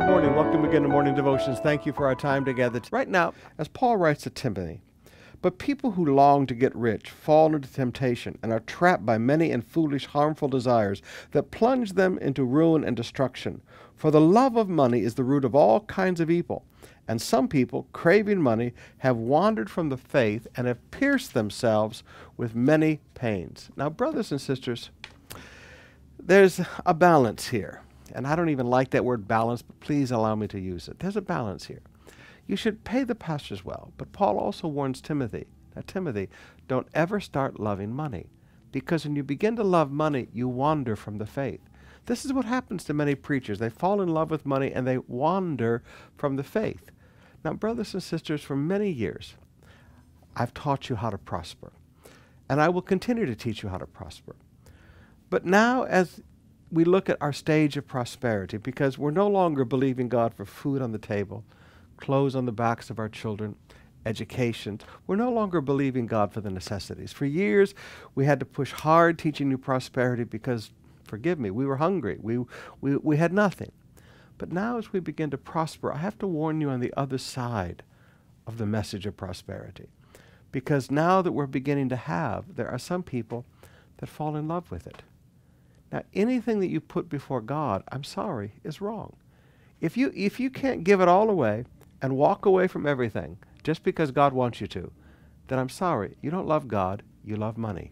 Good morning. Welcome again to Morning Devotions. Thank you for our time together. Right now, as Paul writes to Timothy, "But people who long to get rich fall into temptation and are trapped by many and foolish, harmful desires that plunge them into ruin and destruction. For the love of money is the root of all kinds of evil. And some people, craving money, have wandered from the faith and have pierced themselves with many pains." Now, brothers and sisters, there's a balance here. And I don't even like that word balance, but please allow me to use it. There's a balance here. You should pay the pastors well, but Paul also warns Timothy. Now, Timothy, don't ever start loving money, because when you begin to love money, you wander from the faith. This is what happens to many preachers. They fall in love with money and they wander from the faith. Now, brothers and sisters, for many years, I've taught you how to prosper, and I will continue to teach you how to prosper. But now, as we look at our stage of prosperity, because we're no longer believing God for food on the table, clothes on the backs of our children, education. We're no longer believing God for the necessities. For years, we had to push hard teaching you prosperity because, forgive me, we were hungry. We had nothing. But now as we begin to prosper, I have to warn you on the other side of the message of prosperity. Because now that we're beginning to have, there are some people that fall in love with it. Now, anything that you put before God, I'm sorry, is wrong. If you can't give it all away and walk away from everything just because God wants you to, then I'm sorry, you don't love God, you love money.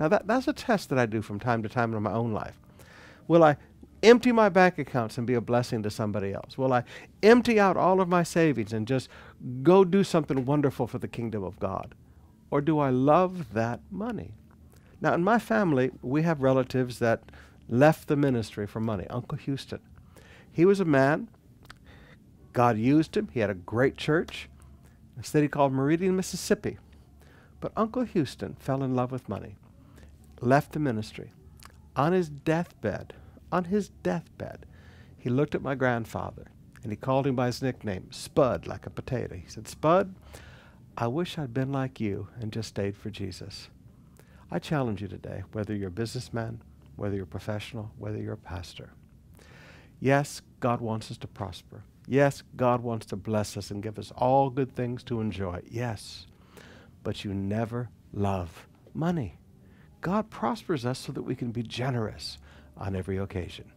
Now, that's a test that I do from time to time in my own life. Will I empty my bank accounts and be a blessing to somebody else? Will I empty out all of my savings and just go do something wonderful for the kingdom of God? Or do I love that money? Now, in my family, we have relatives that left the ministry for money. Uncle Houston, he was a man. God used him. He had a great church, a city called Meridian, Mississippi. But Uncle Houston fell in love with money, left the ministry. On his deathbed, he looked at my grandfather, and he called him by his nickname, Spud, like a potato. He said, "Spud, I wish I'd been like you and just stayed for Jesus." I challenge you today, whether you're a businessman, whether you're a professional, whether you're a pastor. Yes, God wants us to prosper. Yes, God wants to bless us and give us all good things to enjoy. Yes, but you never love money. God prospers us so that we can be generous on every occasion.